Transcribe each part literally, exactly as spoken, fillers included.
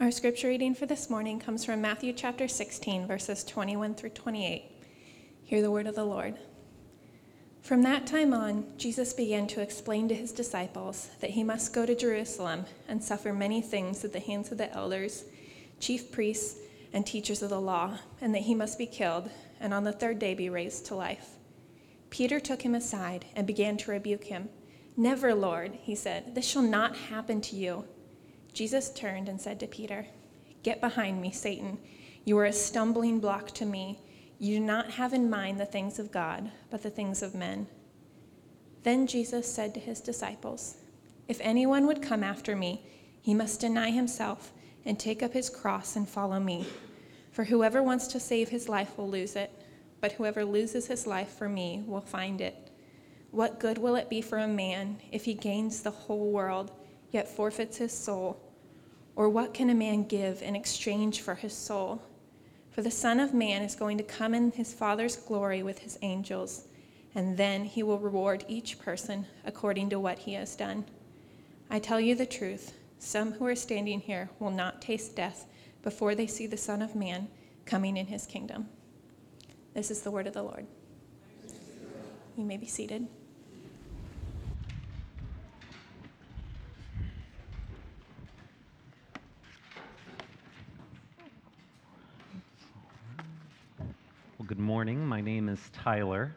Our scripture reading for this morning comes from Matthew chapter sixteen, verses twenty-one through twenty-eight. Hear the word of the Lord. From that time on, Jesus began to explain to his disciples that he must go to Jerusalem and suffer many things at the hands of the elders, chief priests, and teachers of the law, and that he must be killed, and on the third day be raised to life. Peter took him aside and began to rebuke him. "Never, Lord," he said, "this shall not happen to you." Jesus turned and said to Peter, "Get behind me, Satan. You are a stumbling block to me. You do not have in mind the things of God, but the things of men." Then Jesus said to his disciples, "If anyone would come after me, he must deny himself and take up his cross and follow me. For whoever wants to save his life will lose it, but whoever loses his life for me will find it. What good will it be for a man if he gains the whole world yet forfeits his soul? Or what can a man give in exchange for his soul? For the Son of Man is going to come in his Father's glory with his angels, and then he will reward each person according to what he has done. I tell you the truth, some who are standing here will not taste death before they see the Son of Man coming in his kingdom." This is the word of the Lord. You may be seated. Good morning. My name is Tyler,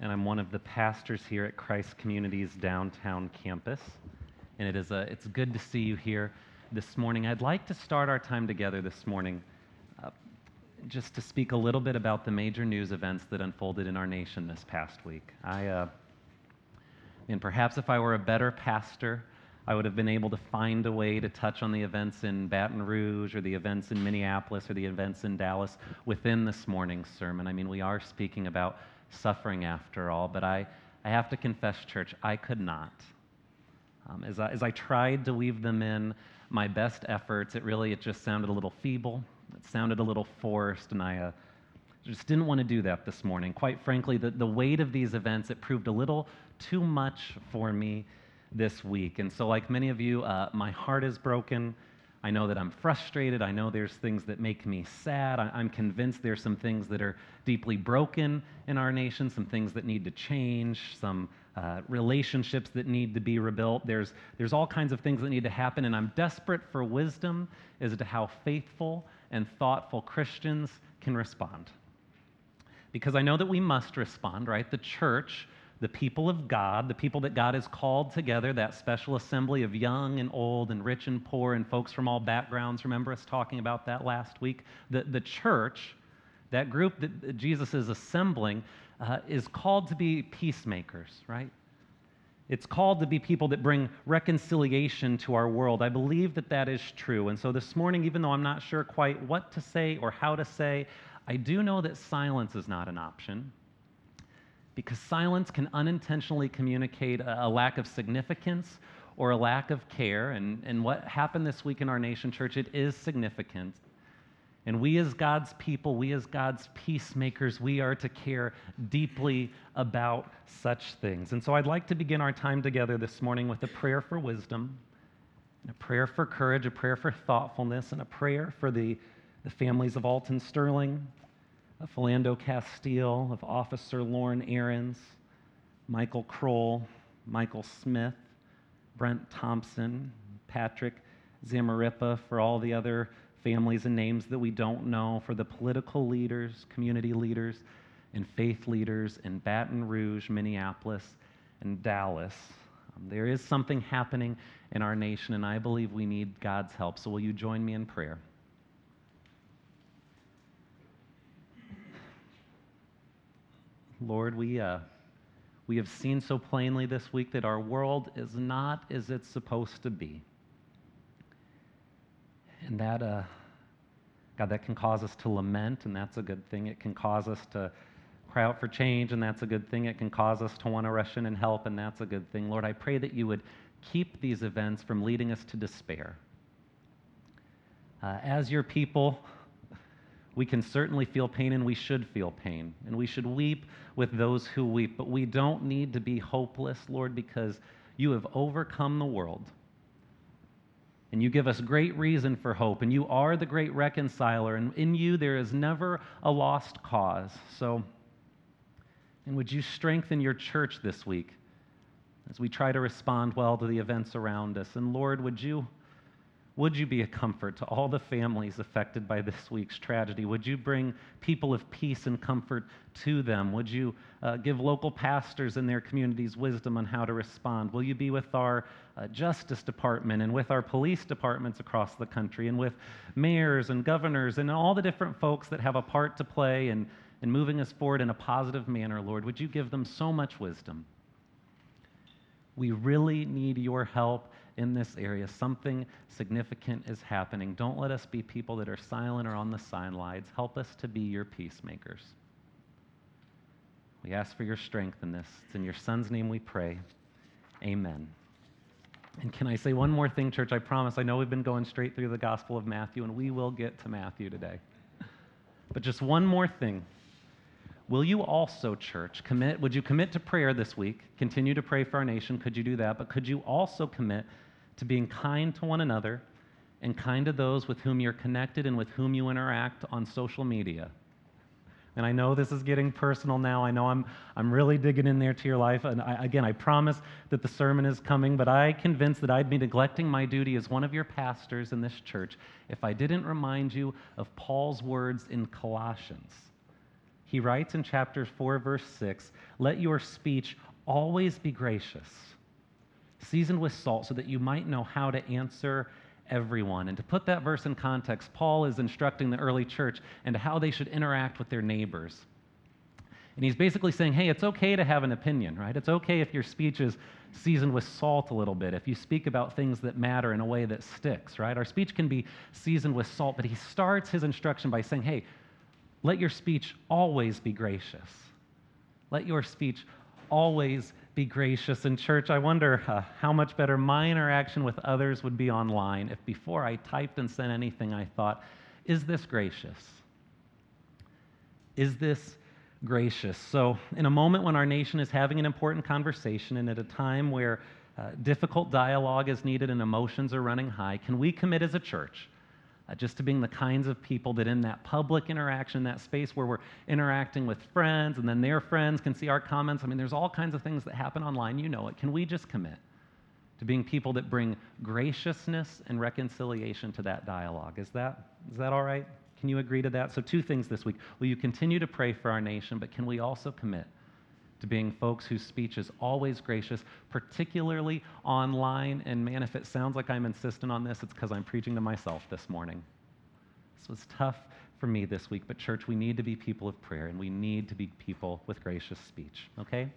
and I'm one of the pastors here at Christ Community's downtown campus. And it is a, it's good to see you here this morning. I'd like to start our time together this morning uh, just to speak a little bit about the major news events that unfolded in our nation this past week. I, uh, and perhaps if I were a better pastor, I would have been able to find a way to touch on the events in Baton Rouge or the events in Minneapolis or the events in Dallas within this morning's sermon. I mean, we are speaking about suffering after all, but I, I have to confess, church, I could not. Um, as, I, as I tried to weave them in, my best efforts, it really, it just sounded a little feeble. It sounded a little forced, and I uh, just didn't want to do that this morning. Quite frankly, the, the weight of these events, it proved a little too much for me this week. And so like many of you, uh, my heart is broken. I know that I'm frustrated. I know there's things that make me sad. I- I'm convinced there's some things that are deeply broken in our nation, some things that need to change, some uh, relationships that need to be rebuilt. There's, there's all kinds of things that need to happen, and I'm desperate for wisdom as to how faithful and thoughtful Christians can respond. Because I know that we must respond, right? The church, the people of God, the people that God has called together, that special assembly of young and old and rich and poor and folks from all backgrounds. Remember us talking about that last week? The, the church, that group that Jesus is assembling, uh, is called to be peacemakers, right? It's called to be people that bring reconciliation to our world. I believe that that is true. And so this morning, even though I'm not sure quite what to say or how to say, I do know that silence is not an option. Because silence can unintentionally communicate a, a lack of significance or a lack of care. And, and what happened this week in our nation, church, it is significant. And we as God's people, we as God's peacemakers, we are to care deeply about such things. And so I'd like to begin our time together this morning with a prayer for wisdom, a prayer for courage, a prayer for thoughtfulness, and a prayer for the, the families of Alton Sterling, of Philando Castile, of Officer Lorne Ahrens, Michael Kroll, Michael Smith, Brent Thompson, Patrick Zamoripa, for all the other families and names that we don't know, for the political leaders, community leaders, and faith leaders in Baton Rouge, Minneapolis, and Dallas. Um, there is something happening in our nation, and I believe we need God's help. So will you join me in prayer? Lord, we uh, we have seen so plainly this week that our world is not as it's supposed to be. And that, uh, God, that can cause us to lament, and that's a good thing. It can cause us to cry out for change, and that's a good thing. It can cause us to want to rush in and help, and that's a good thing. Lord, I pray that you would keep these events from leading us to despair. Uh, as your people, we can certainly feel pain, and we should feel pain, and we should weep with those who weep, but we don't need to be hopeless, Lord, because you have overcome the world. and you give us great reason for hope, and you are the great reconciler, and in you there is never a lost cause. So, and would you strengthen your church this week as we try to respond well to the events around us? And Lord, would you, would you be a comfort to all the families affected by this week's tragedy? Would you bring people of peace and comfort to them? Would you uh, give local pastors in their communities wisdom on how to respond? Will you be with our uh, Justice Department and with our police departments across the country and with mayors and governors and all the different folks that have a part to play in, in moving us forward in a positive manner, Lord? Would you give them so much wisdom? We really need your help in this area. Something significant is happening. Don't let us be people that are silent or on the sidelines. Help us to be your peacemakers. We ask for your strength in this. It's in your Son's name we pray. Amen. And can I say one more thing, church? I promise. I know we've been going straight through the Gospel of Matthew, and we will get to Matthew today. But just one more thing. Will you also, church, commit, would you commit to prayer this week? Continue to pray for our nation. Could you do that? But could you also commit to being kind to one another and kind to those with whom you're connected and with whom you interact on social media? And I know this is getting personal now. I know I'm I'm really digging in there to your life. And I, again, I promise that the sermon is coming, but I convinced that I'd be neglecting my duty as one of your pastors in this church if I didn't remind you of Paul's words in Colossians. He writes in chapter four, verse six, "Let your speech always be gracious, seasoned with salt, so that you might know how to answer everyone." And to put that verse in context, Paul is instructing the early church and how they should interact with their neighbors. And he's basically saying, hey, it's okay to have an opinion, right? It's okay if your speech is seasoned with salt a little bit, if you speak about things that matter in a way that sticks, right? Our speech can be seasoned with salt, but he starts his instruction by saying, hey, let your speech always be gracious. Let your speech always be gracious. And church, I wonder uh, how much better my interaction with others would be online if before I typed and sent anything, I thought, is this gracious? Is this gracious? So in a moment when our nation is having an important conversation and at a time where uh, difficult dialogue is needed and emotions are running high, can we commit as a church Uh, just to being the kinds of people that in that public interaction, that space where we're interacting with friends and then their friends can see our comments? I mean, there's all kinds of things that happen online. You know it. Can we just commit to being people that bring graciousness and reconciliation to that dialogue? Is that is that all right? Can you agree to that? So two things this week. Will you continue to pray for our nation, but can we also commit to being folks whose speech is always gracious, particularly online? And man, if it sounds like I'm insistent on this, it's because I'm preaching to myself this morning. This was tough for me this week, but church, we need to be people of prayer, and we need to be people with gracious speech, okay?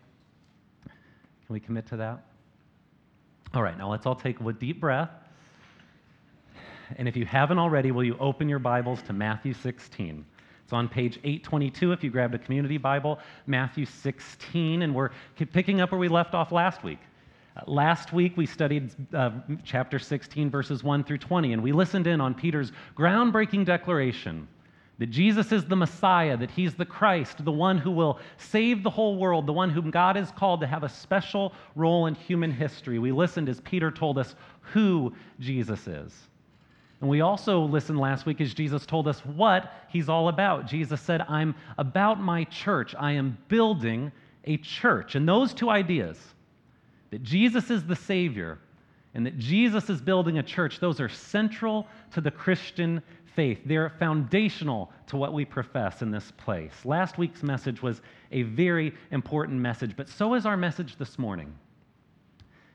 Can we commit to that? All right, now let's all take a deep breath. And if you haven't already, will you open your Bibles to Matthew sixteen? It's on page eight twenty-two if you grabbed a community Bible, Matthew sixteen, and we're picking up where we left off last week. Uh, last week we studied uh, chapter sixteen, verses one through twenty, and we listened in on Peter's groundbreaking declaration that Jesus is the Messiah, that he's the Christ, the one who will save the whole world, the one whom God has called to have a special role in human history. We listened as Peter told us who Jesus is. And we also listened last week as Jesus told us what he's all about. Jesus said, I'm about my church. I am building a church. And those two ideas, that Jesus is the Savior and that Jesus is building a church, those are central to the Christian faith. They're foundational to what we profess in this place. Last week's message was a very important message, but so is our message this morning.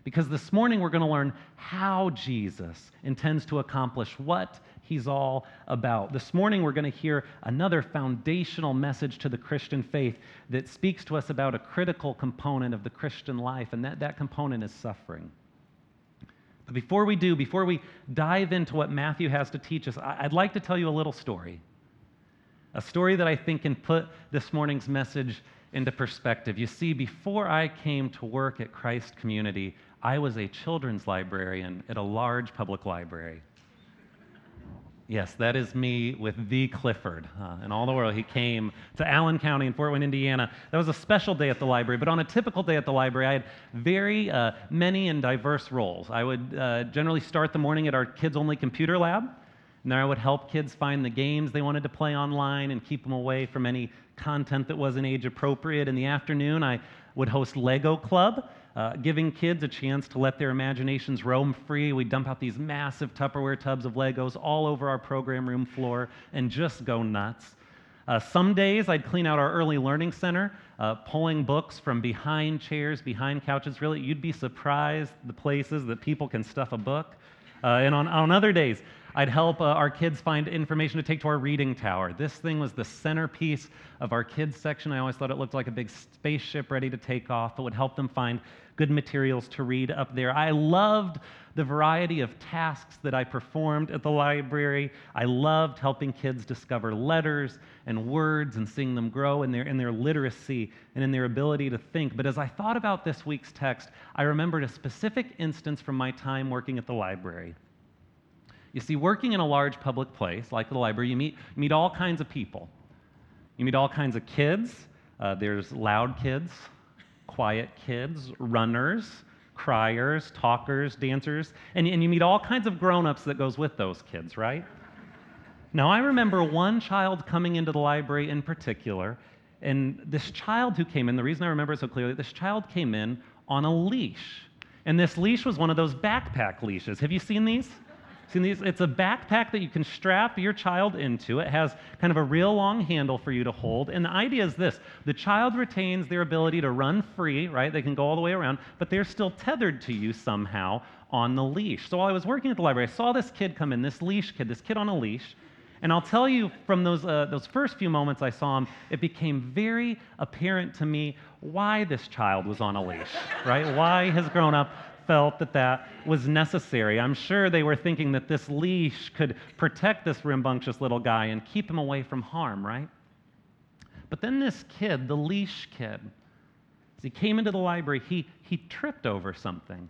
Because this morning we're going to learn how Jesus intends to accomplish what he's all about. This morning we're going to hear another foundational message to the Christian faith that speaks to us about a critical component of the Christian life, and that, that component is suffering. But before we do, before we dive into what Matthew has to teach us, I'd like to tell you a little story. A story that I think can put this morning's message into perspective. You see, before I came to work at Christ Community, I was a children's librarian at a large public library. Yes, that is me with the Clifford. Uh, in all the world, he came to Allen County in Fort Wayne, Indiana. That was a special day at the library, but on a typical day at the library, I had very uh, many and diverse roles. I would uh, generally start the morning at our kids-only computer lab, and there I would help kids find the games they wanted to play online and keep them away from any content that wasn't age-appropriate. In the afternoon, I would host Lego Club, Uh, giving kids a chance to let their imaginations roam free. We dump out these massive Tupperware tubs of Legos all over our program room floor and just go nuts. Uh, some days I'd clean out our early learning center, uh, pulling books from behind chairs, behind couches. Really, you'd be surprised the places that people can stuff a book. Uh, and on, on other days, I'd help uh, our kids find information to take to our reading tower. This thing was the centerpiece of our kids section. I always thought it looked like a big spaceship ready to take off. It would help them find good materials to read up there. I loved the variety of tasks that I performed at the library. I loved helping kids discover letters and words and seeing them grow in their, in their literacy and in their ability to think. But as I thought about this week's text, I remembered a specific instance from my time working at the library. You see, working in a large public place like the library, you meet, you meet all kinds of people. You meet all kinds of kids. Uh, there's loud kids, quiet kids, runners, criers, talkers, dancers, and, and you meet all kinds of grown-ups that goes with those kids, right? Now, I remember one child coming into the library in particular, and this child who came in, the reason I remember it so clearly, this child came in on a leash, and this leash was one of those backpack leashes. Have you seen these? See, these, it's a backpack that you can strap your child into. It has kind of a real long handle for you to hold. And the idea is this. The child retains their ability to run free, right? They can go all the way around, but they're still tethered to you somehow on the leash. So while I was working at the library, I saw this kid come in, this leash kid, this kid on a leash. And I'll tell you, from those, uh, those first few moments I saw him, it became very apparent to me why this child was on a leash, right? Why has grown up felt that that was necessary. I'm sure they were thinking that this leash could protect this rambunctious little guy and keep him away from harm, right? But then this kid, the leash kid, as he came into the library, he, he tripped over something.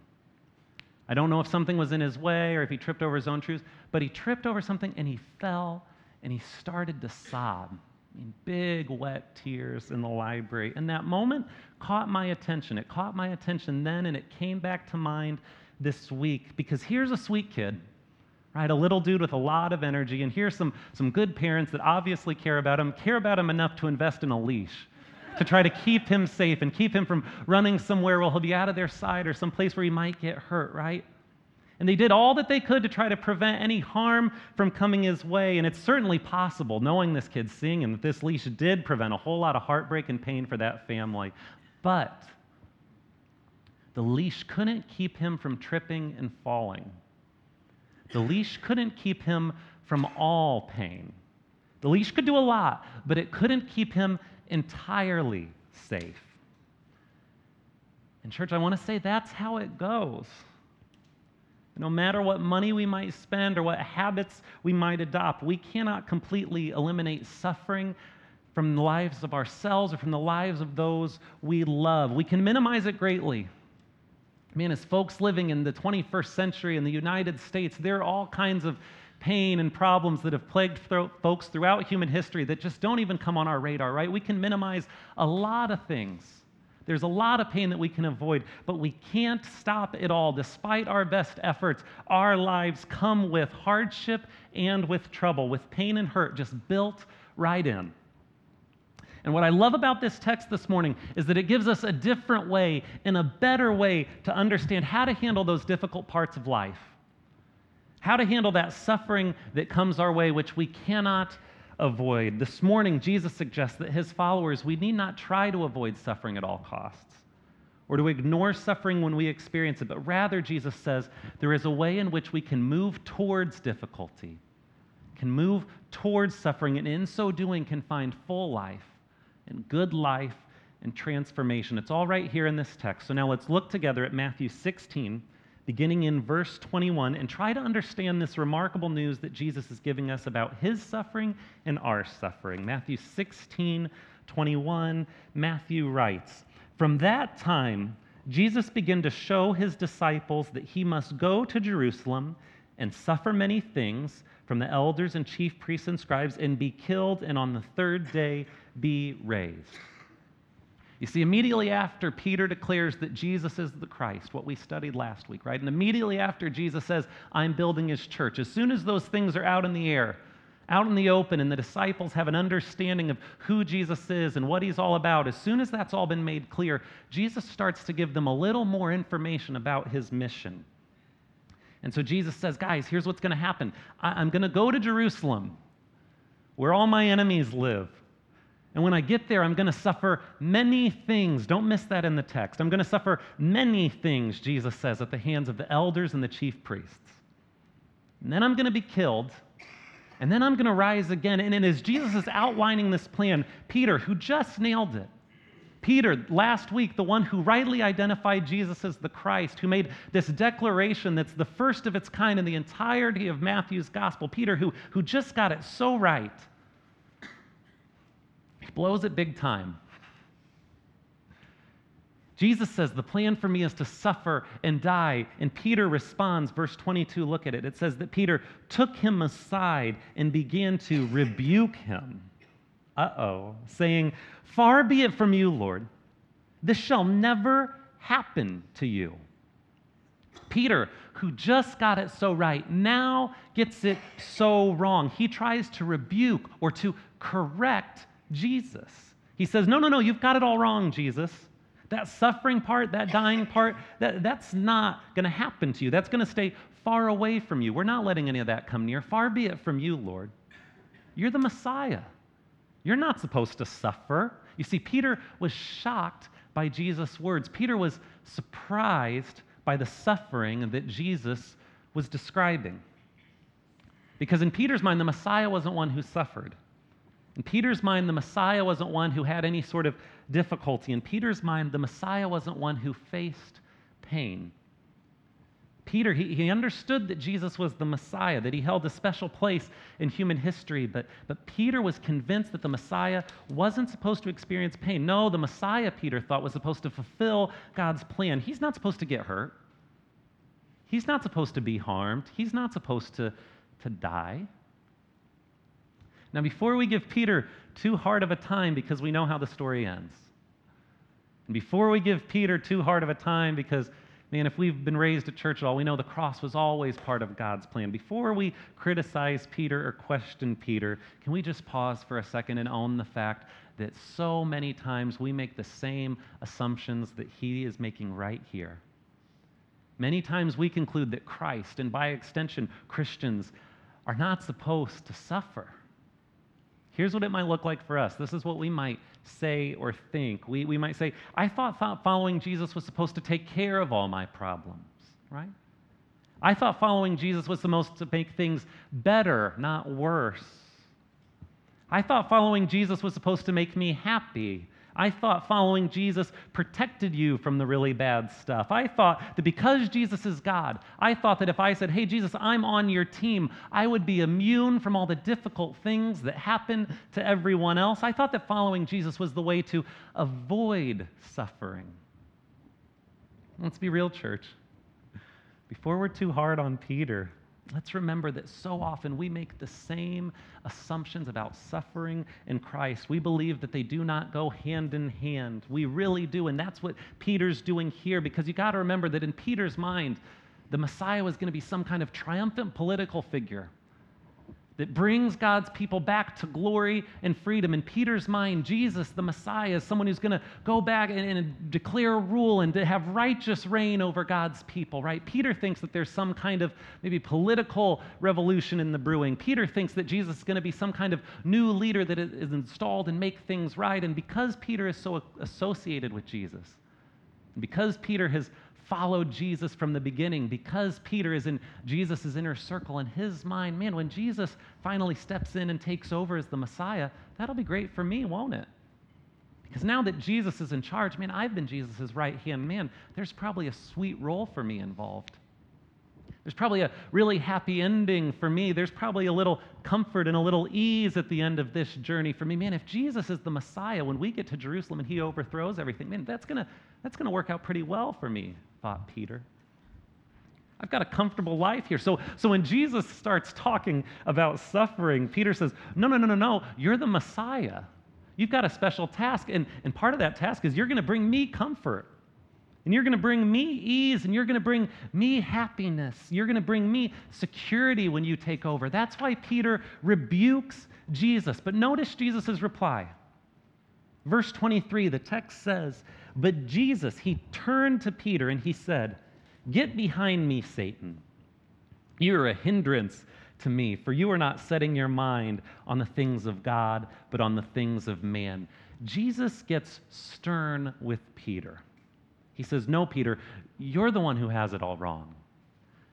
I don't know if something was in his way or if he tripped over his own truth, but he tripped over something and he fell and he started to sob. I mean, big, wet tears in the library. And that moment caught my attention. It caught my attention then, and it came back to mind this week. Because here's a sweet kid, right? A little dude with a lot of energy. And here's some, some good parents that obviously care about him, care about him enough to invest in a leash, to try to keep him safe and keep him from running somewhere where he'll be out of their sight or someplace where he might get hurt, right? And they did all that they could to try to prevent any harm from coming his way. And it's certainly possible, knowing this kid, seeing him, that this leash did prevent a whole lot of heartbreak and pain for that family. But the leash couldn't keep him from tripping and falling. The leash couldn't keep him from all pain. The leash could do a lot, but it couldn't keep him entirely safe. And church, I want to say that's how it goes. No matter what money we might spend or what habits we might adopt, we cannot completely eliminate suffering from the lives of ourselves or from the lives of those we love. We can minimize it greatly. Man, as folks living in the twenty-first century in the United States, there are all kinds of pain and problems that have plagued thro- folks throughout human history that just don't even come on our radar, right? We can minimize a lot of things. There's a lot of pain that we can avoid, but we can't stop it all. Despite our best efforts, our lives come with hardship and with trouble, with pain and hurt just built right in. And what I love about this text this morning is that it gives us a different way and a better way to understand how to handle those difficult parts of life, how to handle that suffering that comes our way, which we cannot avoid. This morning, Jesus suggests that his followers, we need not try to avoid suffering at all costs or to ignore suffering when we experience it, but rather, Jesus says, there is a way in which we can move towards difficulty, can move towards suffering, and in so doing can find full life and good life and transformation. It's all right here in this text. So now let's look together at Matthew sixteen, beginning in verse twenty-one, and try to understand this remarkable news that Jesus is giving us about his suffering and our suffering. Matthew sixteen twenty-one, Matthew writes, "From that time, Jesus began to show his disciples that he must go to Jerusalem and suffer many things from the elders and chief priests and scribes, and be killed, and on the third day be raised." You see, immediately after Peter declares that Jesus is the Christ, what we studied last week, right? And immediately after Jesus says, "I'm building his church," as soon as those things are out in the air, out in the open, and the disciples have an understanding of who Jesus is and what he's all about, as soon as that's all been made clear, Jesus starts to give them a little more information about his mission. And so Jesus says, guys, here's what's going to happen. I- I'm going to go to Jerusalem, where all my enemies live. And when I get there, I'm going to suffer many things. Don't miss that in the text. I'm going to suffer many things, Jesus says, at the hands of the elders and the chief priests. And then I'm going to be killed. And then I'm going to rise again. And, and as Jesus is outlining this plan, Peter, who just nailed it, Peter, last week, the one who rightly identified Jesus as the Christ, who made this declaration that's the first of its kind in the entirety of Matthew's gospel, Peter, who, who just got it so right, he blows it big time. Jesus says, the plan for me is to suffer and die. And Peter responds, verse twenty-two, look at it. It says that Peter took him aside and began to rebuke him. Uh-oh, saying, "Far be it from you, Lord. This shall never happen to you." Peter, who just got it so right, now gets it so wrong. He tries to rebuke or to correct Jesus. He says, no, no, no, you've got it all wrong, Jesus. That suffering part, that dying part, that, that's not going to happen to you. That's going to stay far away from you. We're not letting any of that come near. Far be it from you, Lord. You're the Messiah. You're not supposed to suffer. You see, Peter was shocked by Jesus' words. Peter was surprised by the suffering that Jesus was describing. Because in Peter's mind, the Messiah wasn't one who suffered. In Peter's mind, the Messiah wasn't one who had any sort of difficulty. In Peter's mind, the Messiah wasn't one who faced pain. Peter, he, he understood that Jesus was the Messiah, that he held a special place in human history, but, but Peter was convinced that the Messiah wasn't supposed to experience pain. No, the Messiah, Peter thought, was supposed to fulfill God's plan. He's not supposed to get hurt. He's not supposed to be harmed. He's not supposed to, to die. Now, before we give Peter too hard of a time, because we know how the story ends, and before we give Peter too hard of a time, because man, if we've been raised at church at all, we know the cross was always part of God's plan. Before we criticize Peter or question Peter, can we just pause for a second and own the fact that so many times we make the same assumptions that he is making right here? Many times we conclude that Christ, and by extension, Christians, are not supposed to suffer. Here's what it might look like for us. This is what we might say or think. We, we might say, I thought, thought following Jesus was supposed to take care of all my problems, right? I thought following Jesus was supposed to make things better, not worse. I thought following Jesus was supposed to make me happy. I thought following Jesus protected you from the really bad stuff. I thought that because Jesus is God, I thought that if I said, hey, Jesus, I'm on your team, I would be immune from all the difficult things that happen to everyone else. I thought that following Jesus was the way to avoid suffering. Let's be real, church. Before we're too hard on Peter, let's remember that so often we make the same assumptions about suffering and Christ. We believe that they do not go hand in hand. We really do, and that's what Peter's doing here, because you got to remember that in Peter's mind, the Messiah was going to be some kind of triumphant political figure that brings God's people back to glory and freedom. In Peter's mind, Jesus, the Messiah, is someone who's going to go back and, and declare rule and to have righteous reign over God's people, right? Peter thinks that there's some kind of maybe political revolution in the brewing. Peter thinks that Jesus is going to be some kind of new leader that is installed and make things right. And because Peter is so associated with Jesus, because Peter has followed Jesus from the beginning, because Peter is in Jesus' inner circle in his mind, man, when Jesus finally steps in and takes over as the Messiah, that'll be great for me, won't it? Because now that Jesus is in charge, man, I've been Jesus' right-hand man. There's probably a sweet role for me involved. There's probably a really happy ending for me. There's probably a little comfort and a little ease at the end of this journey for me. Man, if Jesus is the Messiah, when we get to Jerusalem and he overthrows everything, man, that's gonna, that's gonna work out pretty well for me, thought Peter. I've got a comfortable life here. So, so when Jesus starts talking about suffering, Peter says, no, no, no, no, no, you're the Messiah. You've got a special task, and, and part of that task is you're going to bring me comfort, and you're going to bring me ease, and you're going to bring me happiness. You're going to bring me security when you take over. That's why Peter rebukes Jesus. But notice Jesus' reply. Verse twenty-three, the text says, but Jesus, he turned to Peter, and he said, get behind me, Satan. You are a hindrance to me, for you are not setting your mind on the things of God, but on the things of man. Jesus gets stern with Peter. He says, no, Peter, you're the one who has it all wrong.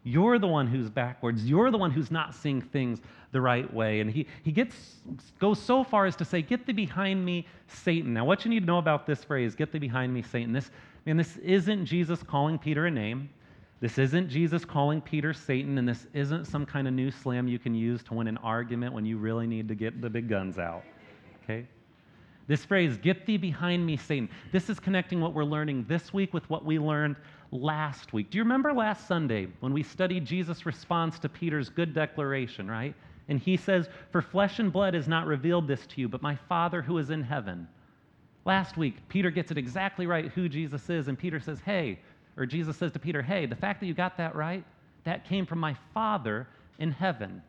You're the one who's backwards. You're the one who's not seeing things the right way. And he, he gets goes so far as to say, get thee behind me, Satan. Now, what you need to know about this phrase, get thee behind me, Satan, this, man, this isn't Jesus calling Peter a name. This isn't Jesus calling Peter Satan, and this isn't some kind of new slam you can use to win an argument when you really need to get the big guns out, okay? This phrase, get thee behind me, Satan, this is connecting what we're learning this week with what we learned last week. Do you remember last Sunday when we studied Jesus' response to Peter's good declaration, right? And he says, for flesh and blood has not revealed this to you, but my Father who is in heaven. Last week, Peter gets it exactly right who Jesus is, and Peter says, hey, Or Jesus says to Peter, hey, the fact that you got that right, that came from my Father in heaven.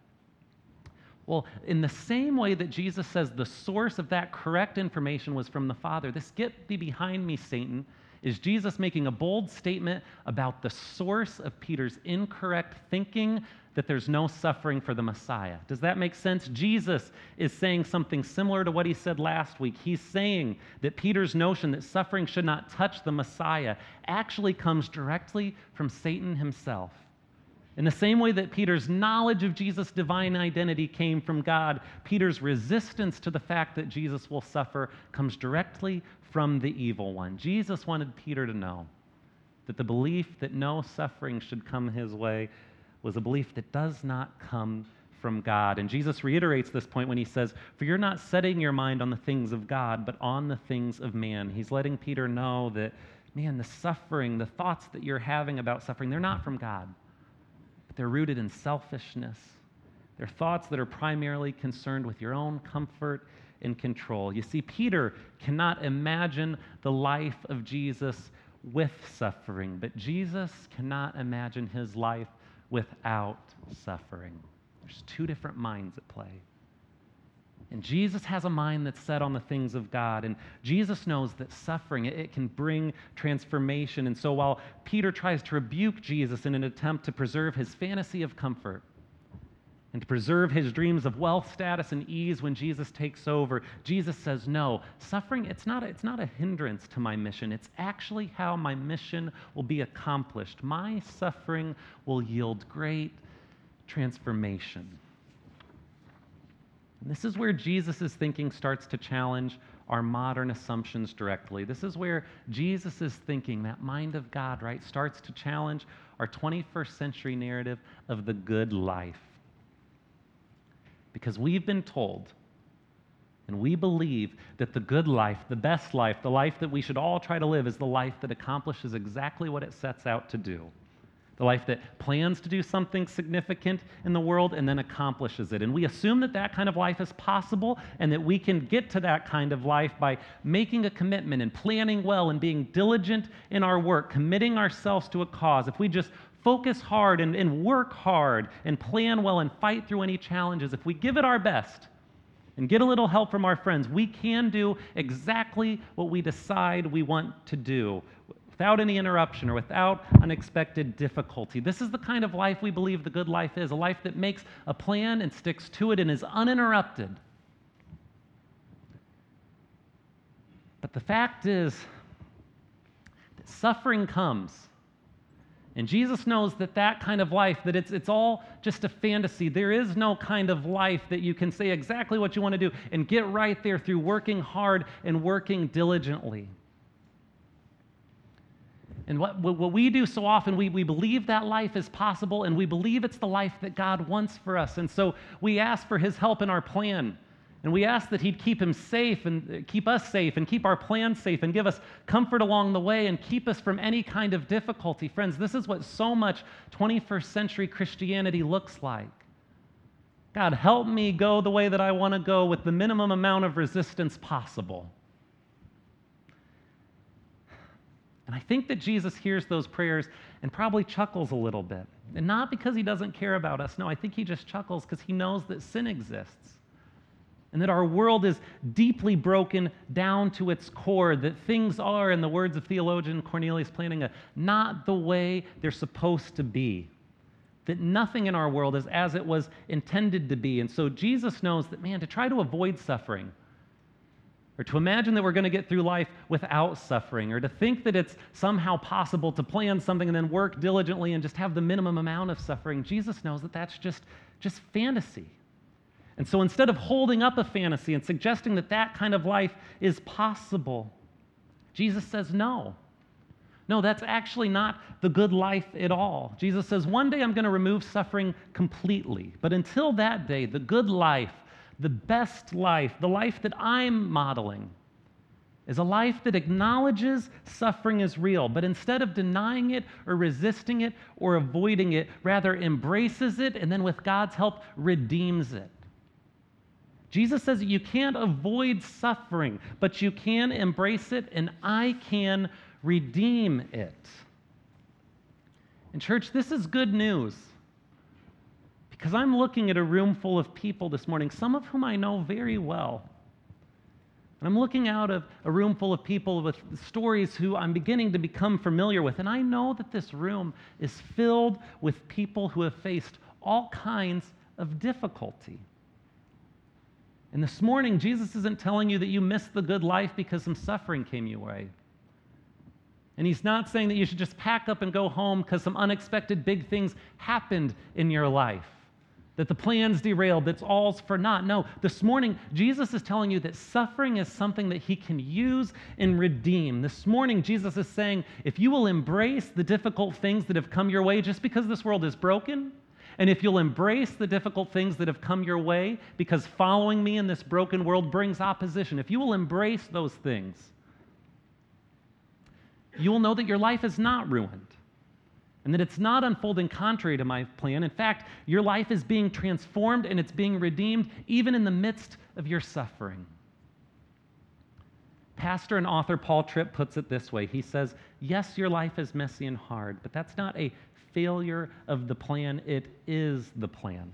Well, in the same way that Jesus says the source of that correct information was from the Father, this get thee behind me, Satan, is Jesus making a bold statement about the source of Peter's incorrect thinking that there's no suffering for the Messiah. Does that make sense? Jesus is saying something similar to what he said last week. He's saying that Peter's notion that suffering should not touch the Messiah actually comes directly from Satan himself. In the same way that Peter's knowledge of Jesus' divine identity came from God, Peter's resistance to the fact that Jesus will suffer comes directly from the evil one. Jesus wanted Peter to know that the belief that no suffering should come his way was a belief that does not come from God. And Jesus reiterates this point when he says, for you're not setting your mind on the things of God, but on the things of man. He's letting Peter know that, man, the suffering, the thoughts that you're having about suffering, they're not from God. They're rooted in selfishness. They're thoughts that are primarily concerned with your own comfort and control. You see, Peter cannot imagine the life of Jesus with suffering, but Jesus cannot imagine his life without suffering. There's two different minds at play. And Jesus has a mind that's set on the things of God, and Jesus knows that suffering, it can bring transformation. And so while Peter tries to rebuke Jesus in an attempt to preserve his fantasy of comfort and to preserve his dreams of wealth, status, and ease when Jesus takes over, Jesus says, no, suffering, it's not a, it's not a hindrance to my mission. It's actually how my mission will be accomplished. My suffering will yield great transformation. This is where Jesus' thinking starts to challenge our modern assumptions directly. This is where Jesus' thinking, that mind of God, right, starts to challenge our twenty-first century narrative of the good life. Because we've been told, and we believe, that the good life, the best life, the life that we should all try to live is the life that accomplishes exactly what it sets out to do. The life that plans to do something significant in the world and then accomplishes it. And we assume that that kind of life is possible and that we can get to that kind of life by making a commitment and planning well and being diligent in our work, committing ourselves to a cause. If we just focus hard and, and work hard and plan well and fight through any challenges, if we give it our best and get a little help from our friends, we can do exactly what we decide we want to do, without any interruption or without unexpected difficulty. This is the kind of life we believe the good life is, a life that makes a plan and sticks to it and is uninterrupted. But the fact is that suffering comes, and Jesus knows that that kind of life, that it's, it's all just a fantasy. There is no kind of life that you can say exactly what you want to do and get right there through working hard and working diligently. And what, what we do so often, we, we believe that life is possible, and we believe it's the life that God wants for us. And so we ask for his help in our plan, And we ask that he'd keep him safe and keep us safe and keep our plans safe and give us comfort along the way and keep us from any kind of difficulty. Friends, this is what so much twenty-first century Christianity looks like. God, help me go the way that I want to go with the minimum amount of resistance possible. And I think that Jesus hears those prayers and probably chuckles a little bit. And not because he doesn't care about us. No, I think he just chuckles because he knows that sin exists. And that our world is deeply broken down to its core, that things are, in the words of theologian Cornelius Plantinga, not the way they're supposed to be. That nothing in our world is as it was intended to be. And so Jesus knows that, man, to try to avoid suffering, or to imagine that we're going to get through life without suffering, or to think that it's somehow possible to plan something and then work diligently and just have the minimum amount of suffering, Jesus knows that that's just, just fantasy. And so instead of holding up a fantasy and suggesting that that kind of life is possible, Jesus says no. No, that's actually not the good life at all. Jesus says, one day I'm going to remove suffering completely. But until that day, the good life, the best life, the life that I'm modeling, is a life that acknowledges suffering is real, but instead of denying it or resisting it or avoiding it, rather embraces it and then with God's help redeems it. Jesus says you can't avoid suffering, but you can embrace it, and I can redeem it. And church, this is good news, because I'm looking at a room full of people this morning, some of whom I know very well. And I'm looking out of a room full of people with stories who I'm beginning to become familiar with, and I know that this room is filled with people who have faced all kinds of difficulty. And this morning, Jesus isn't telling you that you missed the good life because some suffering came your way. And he's not saying that you should just pack up and go home because some unexpected big things happened in your life, that the plans derailed, that's all's for naught. No, this morning, Jesus is telling you that suffering is something that he can use and redeem. This morning, Jesus is saying, if you will embrace the difficult things that have come your way just because this world is broken, and if you'll embrace the difficult things that have come your way, because following me in this broken world brings opposition, if you will embrace those things, you will know that your life is not ruined and that it's not unfolding contrary to my plan. In fact, your life is being transformed and it's being redeemed even in the midst of your suffering. Pastor and author Paul Tripp puts it this way. He says, yes, your life is messy and hard, but that's not a failure of the plan. It is the plan.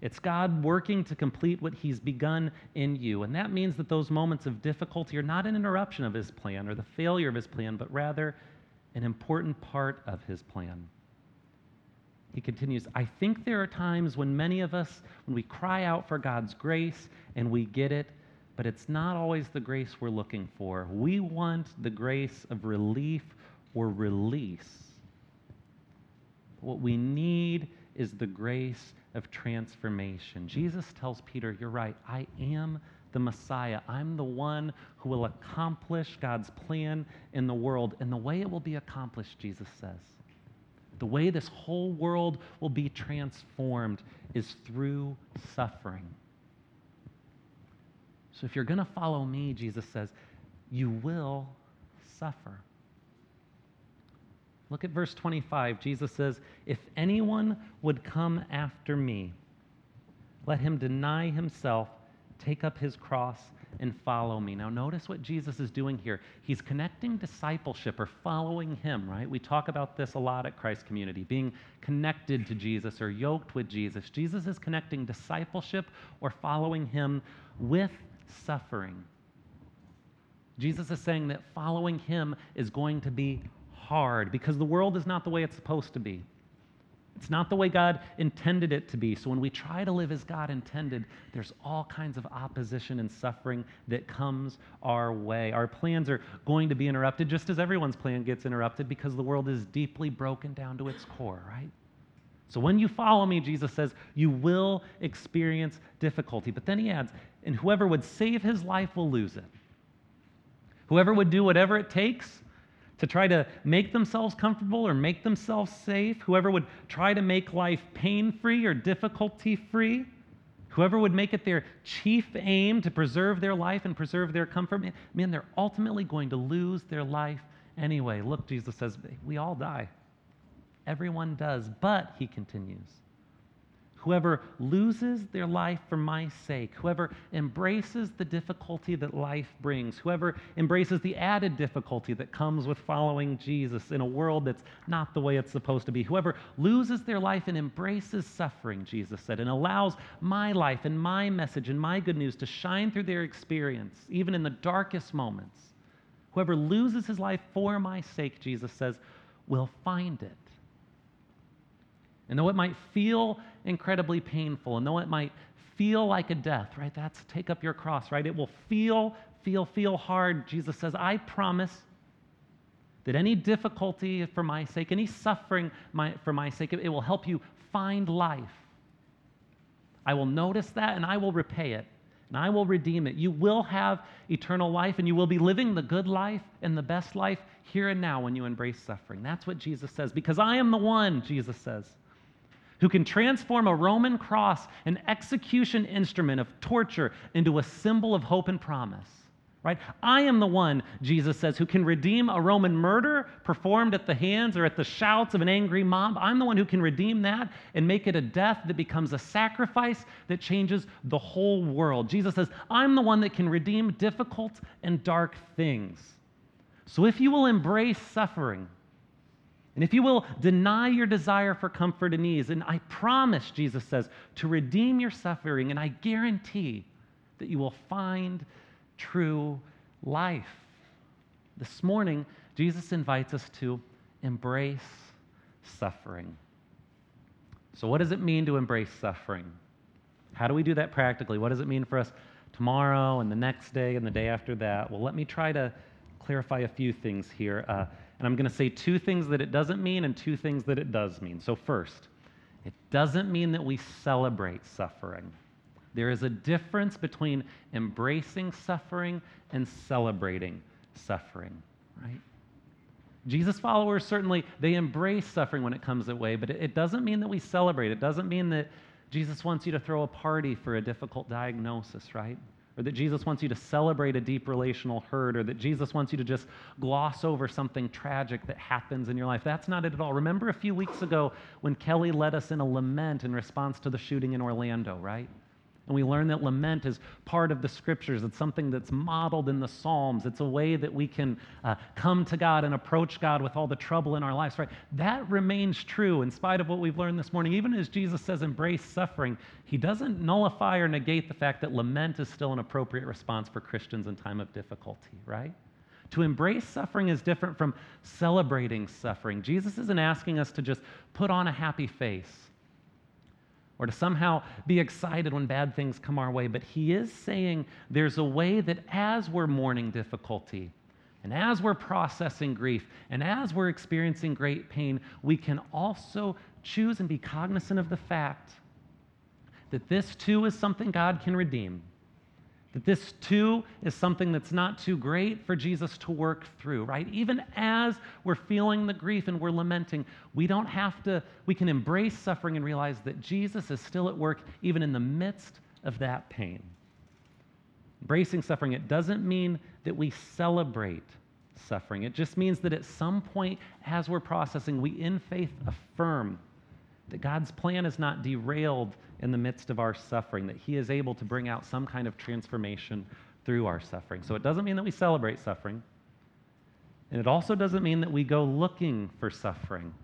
It's God working to complete what he's begun in you. And that means that those moments of difficulty are not an interruption of his plan or the failure of his plan, but rather an important part of his plan. He continues, I think there are times when many of us, when we cry out for God's grace and we get it, but it's not always the grace we're looking for. We want the grace of relief or release. What we need is the grace of transformation. Jesus tells Peter, you're right, I am the Messiah. I'm the one who will accomplish God's plan in the world. And the way it will be accomplished, Jesus says, the way this whole world will be transformed is through suffering. So if you're going to follow me, Jesus says, you will suffer. Look at verse twenty-five. Jesus says, if anyone would come after me, let him deny himself, take up his cross, and follow me. Now notice what Jesus is doing here. He's connecting discipleship or following him, right? We talk about this a lot at Christ Community, being connected to Jesus or yoked with Jesus. Jesus is connecting discipleship or following him with suffering. Jesus is saying that following him is going to be hard because the world is not the way it's supposed to be. It's not the way God intended it to be. So when we try to live as God intended, there's all kinds of opposition and suffering that comes our way. Our plans are going to be interrupted just as everyone's plan gets interrupted because the world is deeply broken down to its core, right? So when you follow me, Jesus says, you will experience difficulty. But then he adds, and whoever would save his life will lose it. Whoever would do whatever it takes to try to make themselves comfortable or make themselves safe, whoever would try to make life pain-free or difficulty-free, Whoever would make it their chief aim to preserve their life and preserve their comfort, man, they're ultimately going to lose their life anyway. Look, Jesus says, we all die. Everyone does. But, he continues, whoever loses their life for my sake, whoever embraces the difficulty that life brings, whoever embraces the added difficulty that comes with following Jesus in a world that's not the way it's supposed to be, whoever loses their life and embraces suffering, Jesus said, and allows my life and my message and my good news to shine through their experience, even in the darkest moments, whoever loses his life for my sake, Jesus says, will find it. And though it might feel incredibly painful, and though it might feel like a death, right? That's take up your cross, right? It will feel, feel, feel hard. Jesus says, I promise that any difficulty for my sake, any suffering my, for my sake, it will help you find life. I will notice that, and I will repay it, and I will redeem it. You will have eternal life, and you will be living the good life and the best life here and now when you embrace suffering. That's what Jesus says, because I am the one, Jesus says, who can transform a Roman cross, an execution instrument of torture, into a symbol of hope and promise, right? I am the one, Jesus says, who can redeem a Roman murder performed at the hands or at the shouts of an angry mob. I'm the one who can redeem that and make it a death that becomes a sacrifice that changes the whole world. Jesus says, I'm the one that can redeem difficult and dark things. So if you will embrace suffering, and if you will deny your desire for comfort and ease, and I promise, Jesus says, to redeem your suffering, and I guarantee that you will find true life. This morning, Jesus invites us to embrace suffering. So what does it mean to embrace suffering? How do we do that practically? What does it mean for us tomorrow and the next day and the day after that? Well, let me try to clarify a few things here. Uh, And I'm going to say two things that it doesn't mean and two things that it does mean. So first, it doesn't mean that we celebrate suffering. There is a difference between embracing suffering and celebrating suffering, right? Jesus followers, certainly, they embrace suffering when it comes their way, but it doesn't mean that we celebrate. It doesn't mean that Jesus wants you to throw a party for a difficult diagnosis, right? Or that Jesus wants you to celebrate a deep relational hurt, or that Jesus wants you to just gloss over something tragic that happens in your life. That's not it at all. Remember a few weeks ago when Kelly led us in a lament in response to the shooting in Orlando, right? And we learned that lament is part of the scriptures. It's something that's modeled in the Psalms. It's a way that we can uh, come to God and approach God with all the trouble in our lives, right? That remains true in spite of what we've learned this morning. Even as Jesus says, embrace suffering, he doesn't nullify or negate the fact that lament is still an appropriate response for Christians in time of difficulty, right? To embrace suffering is different from celebrating suffering. Jesus isn't asking us to just put on a happy face, or to somehow be excited when bad things come our way. But he is saying there's a way that as we're mourning difficulty, and as we're processing grief, and as we're experiencing great pain, we can also choose and be cognizant of the fact that this too is something God can redeem, that this too is something that's not too great for Jesus to work through, right? Even as we're feeling the grief and we're lamenting, we don't have to, we can embrace suffering and realize that Jesus is still at work even in the midst of that pain. Embracing suffering, it doesn't mean that we celebrate suffering. It just means that at some point as we're processing, we in faith affirm that God's plan is not derailed in the midst of our suffering, that he is able to bring out some kind of transformation through our suffering. So it doesn't mean that we celebrate suffering, and it also doesn't mean that we go looking for suffering.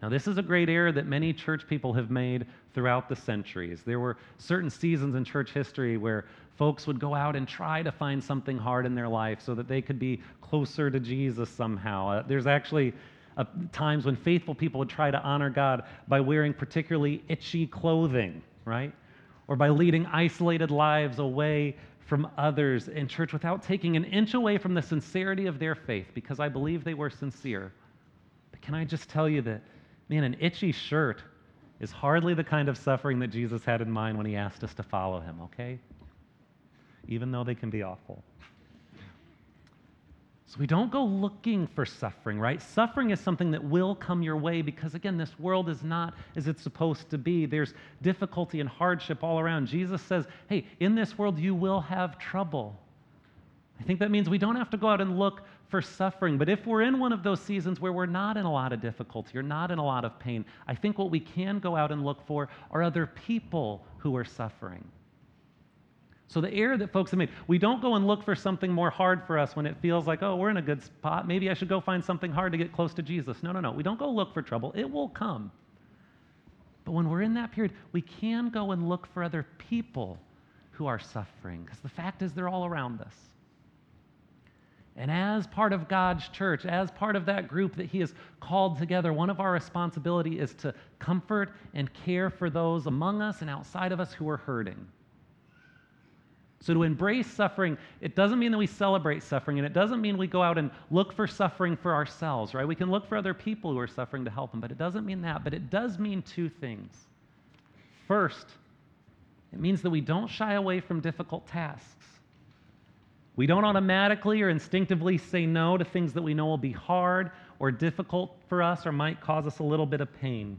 Now, this is a great error that many church people have made throughout the centuries. There were certain seasons in church history where folks would go out and try to find something hard in their life so that they could be closer to Jesus somehow. Uh, there's actually Uh, times when faithful people would try to honor God by wearing particularly itchy clothing, right? Or by leading isolated lives away from others in church without taking an inch away from the sincerity of their faith, because I believe they were sincere. But can I just tell you that, man, an itchy shirt is hardly the kind of suffering that Jesus had in mind when he asked us to follow him, okay? Even though they can be awful. So we don't go looking for suffering, right? Suffering is something that will come your way because, again, this world is not as it's supposed to be. There's difficulty and hardship all around. Jesus says, hey, in this world you will have trouble. I think that means we don't have to go out and look for suffering. But if we're in one of those seasons where we're not in a lot of difficulty or not in a lot of pain, I think what we can go out and look for are other people who are suffering. So the error that folks have made, we don't go and look for something more hard for us when it feels like, oh, we're in a good spot. Maybe I should go find something hard to get close to Jesus. No, no, no. We don't go look for trouble. It will come. But when we're in that period, we can go and look for other people who are suffering, because the fact is they're all around us. And as part of God's church, as part of that group that He has called together, one of our responsibility is to comfort and care for those among us and outside of us who are hurting. So to embrace suffering, it doesn't mean that we celebrate suffering, and it doesn't mean we go out and look for suffering for ourselves, right? We can look for other people who are suffering to help them, but it doesn't mean that. But it does mean two things. First, it means that we don't shy away from difficult tasks. We don't automatically or instinctively say no to things that we know will be hard or difficult for us or might cause us a little bit of pain.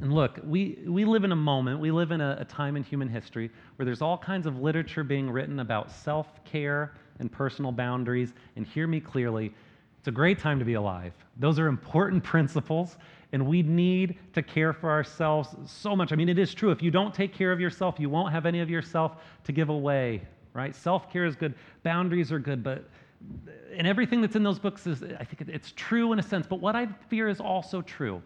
And look, we, we live in a moment, we live in a, a time in human history where there's all kinds of literature being written about self-care and personal boundaries. And hear me clearly, it's a great time to be alive. Those are important principles, and we need to care for ourselves so much. I mean, it is true. If you don't take care of yourself, you won't have any of yourself to give away, right? Self-care is good. Boundaries are good, but and everything that's in those books is, I think it's true in a sense. But what I fear is also true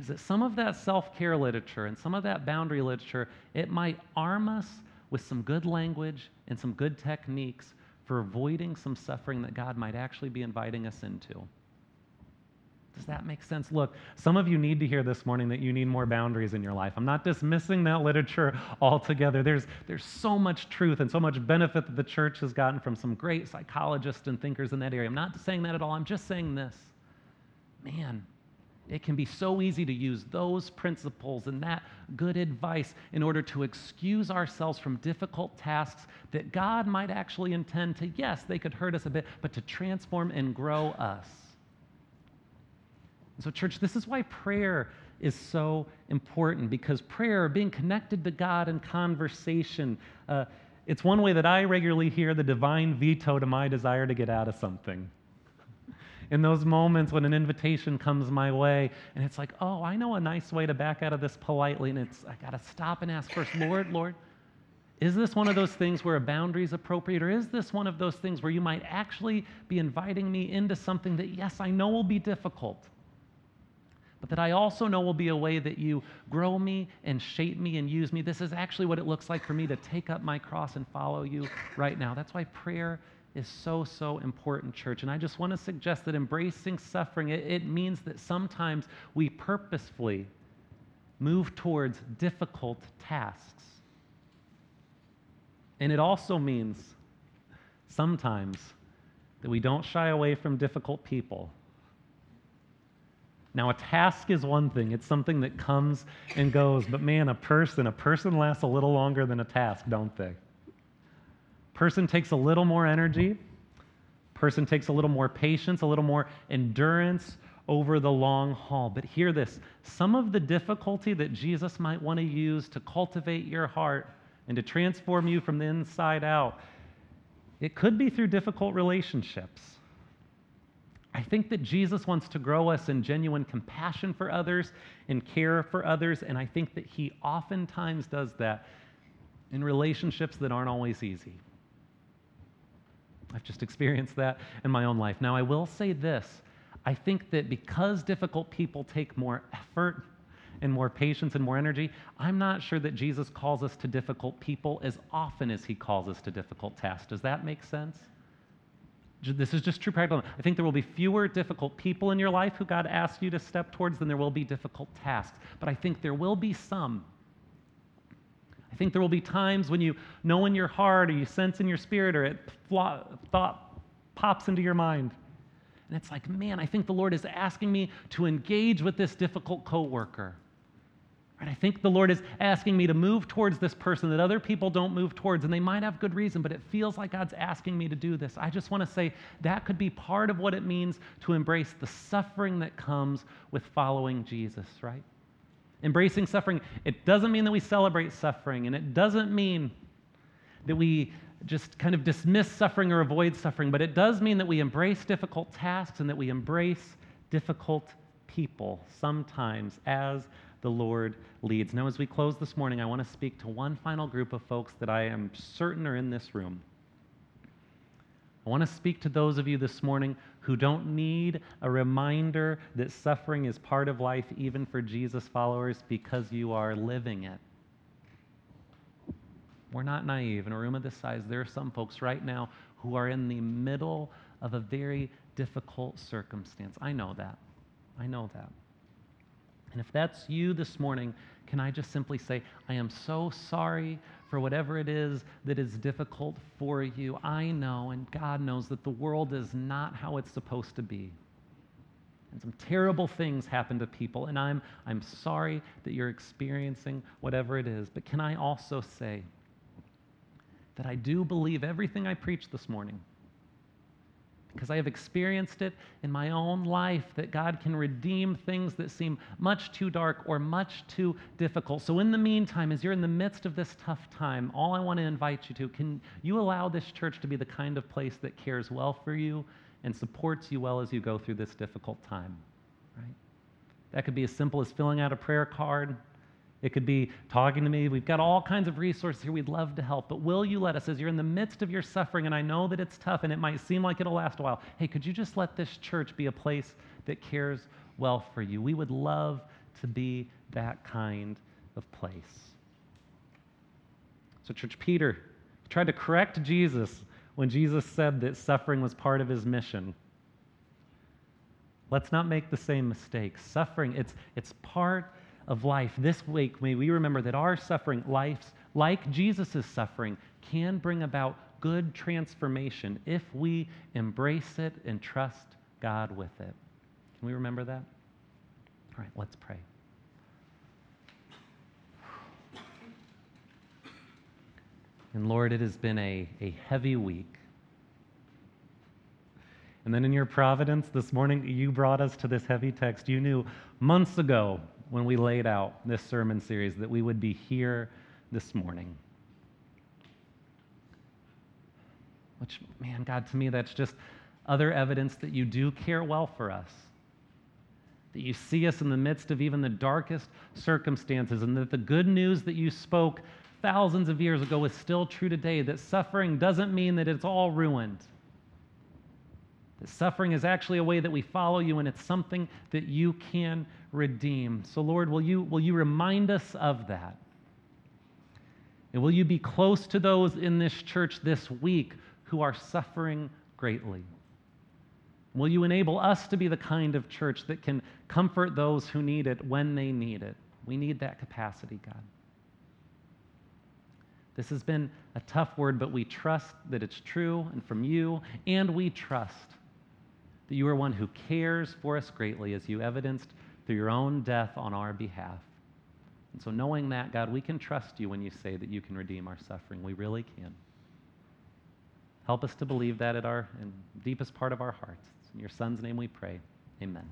is that some of that self-care literature and some of that boundary literature, it might arm us with some good language and some good techniques for avoiding some suffering that God might actually be inviting us into. Does that make sense? Look, some of you need to hear this morning that you need more boundaries in your life. I'm not dismissing that literature altogether. There's, there's so much truth and so much benefit that the church has gotten from some great psychologists and thinkers in that area. I'm not saying that at all. I'm just saying this. Man, it can be so easy to use those principles and that good advice in order to excuse ourselves from difficult tasks that God might actually intend to, yes, they could hurt us a bit, but to transform and grow us. So, church, this is why prayer is so important, because prayer, being connected to God in conversation, uh, it's one way that I regularly hear the divine veto to my desire to get out of something. In those moments when an invitation comes my way, and it's like, oh, I know a nice way to back out of this politely, and it's, I gotta stop and ask first, Lord, Lord, is this one of those things where a boundary is appropriate, or is this one of those things where you might actually be inviting me into something that, yes, I know will be difficult, but that I also know will be a way that you grow me and shape me and use me. This is actually what it looks like for me to take up my cross and follow you right now. That's why prayer is so, so important, church. And I just want to suggest that embracing suffering, it, it means that sometimes we purposefully move towards difficult tasks. And it also means sometimes that we don't shy away from difficult people. Now, a task is one thing. It's something that comes and goes. But man, a person, a person lasts a little longer than a task, don't they? Person takes a little more energy. Person takes a little more patience, a little more endurance over the long haul. But hear this. Some of the difficulty that Jesus might want to use to cultivate your heart and to transform you from the inside out, it could be through difficult relationships. I think that Jesus wants to grow us in genuine compassion for others and care for others, and I think that He oftentimes does that in relationships that aren't always easy. I've just experienced that in my own life. Now, I will say this. I think that because difficult people take more effort and more patience and more energy, I'm not sure that Jesus calls us to difficult people as often as He calls us to difficult tasks. Does that make sense? This is just true practical. I think there will be fewer difficult people in your life who God asks you to step towards than there will be difficult tasks. But I think there will be some. I think there will be times when you know in your heart or you sense in your spirit or it thought pops into your mind. And it's like, man, I think the Lord is asking me to engage with this difficult coworker. Right? I think the Lord is asking me to move towards this person that other people don't move towards, and they might have good reason, but it feels like God's asking me to do this. I just want to say that could be part of what it means to embrace the suffering that comes with following Jesus, right? Embracing suffering, it doesn't mean that we celebrate suffering, and it doesn't mean that we just kind of dismiss suffering or avoid suffering, but it does mean that we embrace difficult tasks and that we embrace difficult people sometimes as the Lord leads. Now, as we close this morning, I want to speak to one final group of folks that I am certain are in this room. I want to speak to those of you this morning who don't need a reminder that suffering is part of life, even for Jesus followers, because you are living it. We're not naive. In a room of this size, there are some folks right now who are in the middle of a very difficult circumstance. I know that. I know that. And if that's you this morning, can I just simply say, I am so sorry for whatever it is that is difficult for you. I know, and God knows, that the world is not how it's supposed to be. And some terrible things happen to people, and I'm, I'm sorry that you're experiencing whatever it is. But can I also say that I do believe everything I preached this morning, because I have experienced it in my own life, that God can redeem things that seem much too dark or much too difficult. So in the meantime, as you're in the midst of this tough time, all I want to invite you to, can you allow this church to be the kind of place that cares well for you and supports you well as you go through this difficult time, right? That could be as simple as filling out a prayer card. It could be talking to me. We've got all kinds of resources here. We'd love to help. But will you let us, as you're in the midst of your suffering, and I know that it's tough and it might seem like it'll last a while, hey, could you just let this church be a place that cares well for you? We would love to be that kind of place. So, church, Peter tried to correct Jesus when Jesus said that suffering was part of his mission. Let's not make the same mistake. Suffering, it's, it's part of life. This week, may we remember that our suffering, lives like Jesus' suffering, can bring about good transformation if we embrace it and trust God with it. Can we remember that? All right, let's pray. And Lord, it has been a, a heavy week. And then in your providence this morning, you brought us to this heavy text. You knew months ago when we laid out this sermon series that we would be here this morning. Which, man, God, to me, that's just other evidence that you do care well for us, that you see us in the midst of even the darkest circumstances, and that the good news that you spoke thousands of years ago is still true today, that suffering doesn't mean that it's all ruined. Suffering is actually a way that we follow you, and it's something that you can redeem. So, Lord, will you, will you remind us of that? And will you be close to those in this church this week who are suffering greatly? Will you enable us to be the kind of church that can comfort those who need it when they need it? We need that capacity, God. This has been a tough word, but we trust that it's true and from you, and we trust that you are one who cares for us greatly, as you evidenced through your own death on our behalf. And so knowing that, God, we can trust you when you say that you can redeem our suffering. We really can. Help us to believe that at our in deepest part of our hearts. It's in your Son's name we pray. Amen.